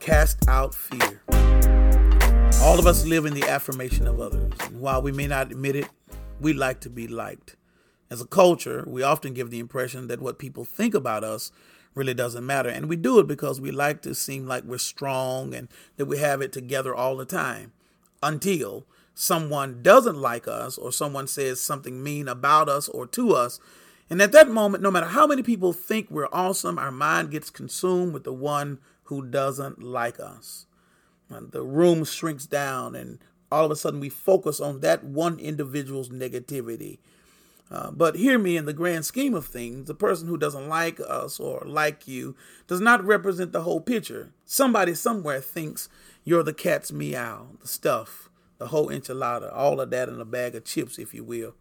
Cast out fear. All of us live in the affirmation of others. And while we may not admit it, we like to be liked. As a culture, we often give the impression that what people think about us really doesn't matter. And we do it because we like to seem like we're strong and that we have it together all the time, until someone doesn't like us or someone says something mean about us or to us. And at that moment, no matter how many people think we're awesome, our mind gets consumed with the one who doesn't like us. And the room shrinks down, and all of a sudden we focus on that one individual's negativity. But hear me, in the grand scheme of things, the person who doesn't like us or like you does not represent the whole picture. Somebody somewhere thinks you're the cat's meow, the stuff, the whole enchilada, all of that in a bag of chips, if you will.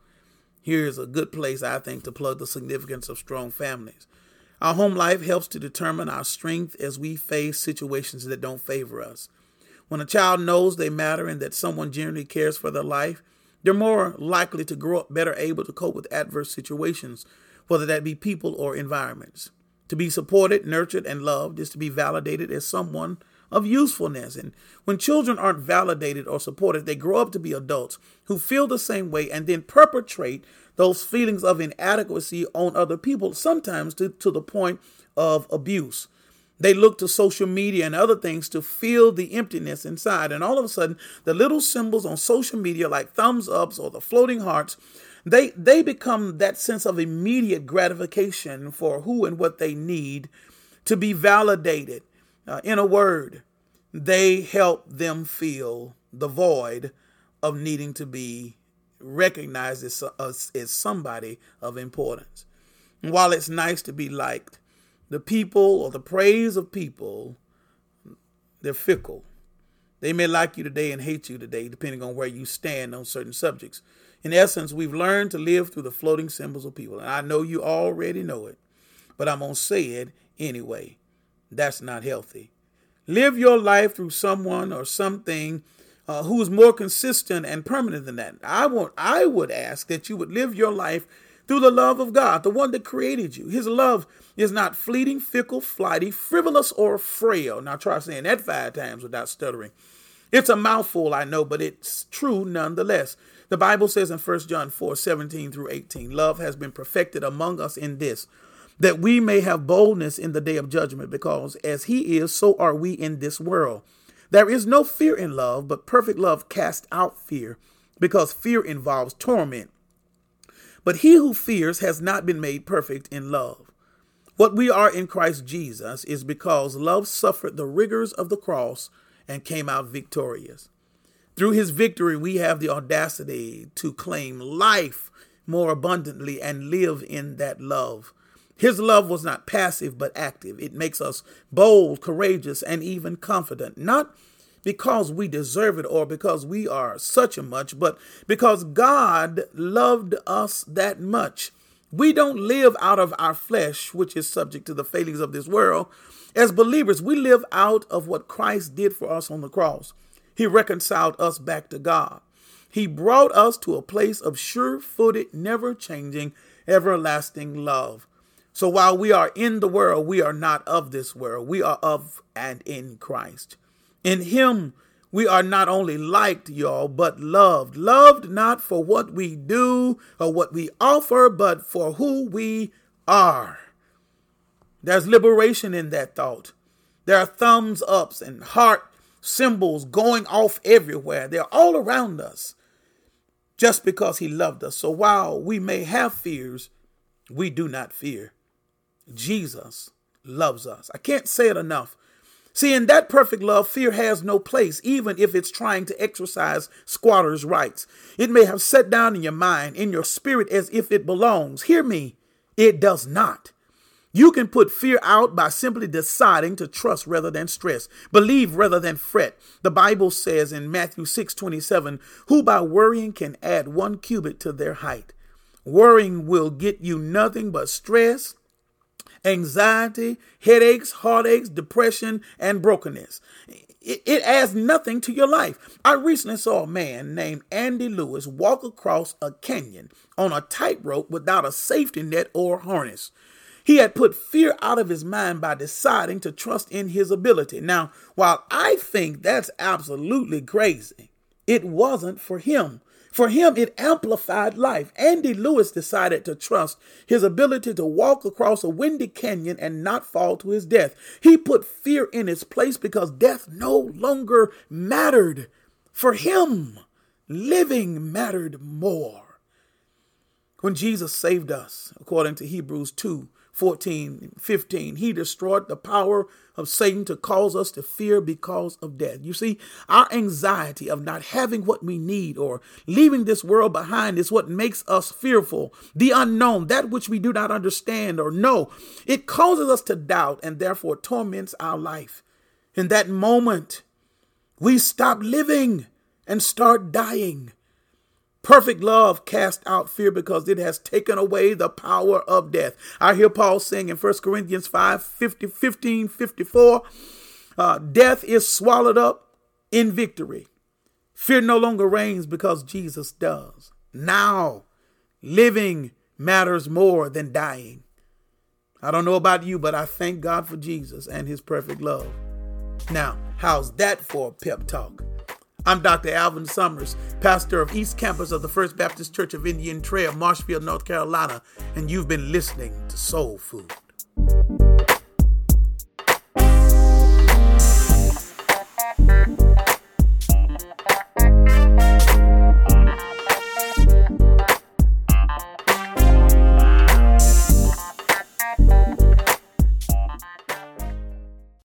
Here's a good place, I think, to plug the significance of strong families. Our home life helps to determine our strength as we face situations that don't favor us. When a child knows they matter and that someone genuinely cares for their life, they're more likely to grow up better able to cope with adverse situations, whether that be people or environments. To be supported, nurtured, and loved is to be validated as someone of usefulness. And when children aren't validated or supported, they grow up to be adults who feel the same way and then perpetrate those feelings of inadequacy on other people, sometimes to the point of abuse. They look to social media and other things to fill the emptiness inside. And all of a sudden, the little symbols on social media, like thumbs ups or the floating hearts, they become that sense of immediate gratification for who and what they need to be validated. In a word, they help them feel the void of needing to be recognized as somebody of importance. And while it's nice to be liked, the people or the praise of people, they're fickle. They may like you today and hate you today, depending on where you stand on certain subjects. In essence, we've learned to live through the floating symbols of people. And I know you already know it, but I'm going to say it anyway. That's not healthy. Live your life through someone or something who is more consistent and permanent than that. I would ask that you would live your life through the love of God, the one that created you. His love is not fleeting, fickle, flighty, frivolous, or frail. Now try saying that 5 times without stuttering. It's a mouthful, I know, but it's true nonetheless. The Bible says in 1 John 4:17 through 18, love has been perfected among us in this, that we may have boldness in the day of judgment, because as he is, so are we in this world. There is no fear in love, but perfect love casts out fear, because fear involves torment. But he who fears has not been made perfect in love. What we are in Christ Jesus is because love suffered the rigors of the cross and came out victorious. Through his victory, we have the audacity to claim life more abundantly and live in that love. His love was not passive, but active. It makes us bold, courageous, and even confident, not because we deserve it or because we are such a much, but because God loved us that much. We don't live out of our flesh, which is subject to the failings of this world. As believers, we live out of what Christ did for us on the cross. He reconciled us back to God. He brought us to a place of sure-footed, never-changing, everlasting love. So while we are in the world, we are not of this world. We are of and in Christ. In him, we are not only liked, y'all, but loved. Loved not for what we do or what we offer, but for who we are. There's liberation in that thought. There are thumbs ups and heart symbols going off everywhere. They're all around us just because he loved us. So while we may have fears, we do not fear. Jesus loves us. I can't say it enough. See, in that perfect love, fear has no place, even if it's trying to exercise squatters' rights. It may have set down in your mind, in your spirit, as if it belongs. Hear me, it does not. You can put fear out by simply deciding to trust rather than stress, believe rather than fret. The Bible says in Matthew 6:27, who by worrying can add 1 cubit to their height. Worrying will get you nothing but stress, anxiety, headaches, heartaches, depression, and brokenness. It adds nothing to your life. I recently saw a man named Andy Lewis walk across a canyon on a tightrope without a safety net or harness. He had put fear out of his mind by deciding to trust in his ability. Now, while I think that's absolutely crazy, it wasn't for him. For him, it amplified life. Andy Lewis decided to trust his ability to walk across a windy canyon and not fall to his death. He put fear in its place because death no longer mattered. For him, living mattered more. When Jesus saved us, according to Hebrews 2:14-15, he destroyed the power of Satan to cause us to fear because of death. You see, our anxiety of not having what we need or leaving this world behind is what makes us fearful. The unknown, that which we do not understand or know, it causes us to doubt and therefore torments our life. In that moment, we stop living and start dying. Perfect love casts out fear because it has taken away the power of death. I hear Paul saying in 1 Corinthians 5:15-54, death is swallowed up in victory. Fear no longer reigns because Jesus does. Now, living matters more than dying. I don't know about you, but I thank God for Jesus and his perfect love. Now, how's that for a pep talk? I'm Dr. Alvin Summers, pastor of East Campus of the First Baptist Church of Indian Trail, Marshville, North Carolina, and you've been listening to Soul Food.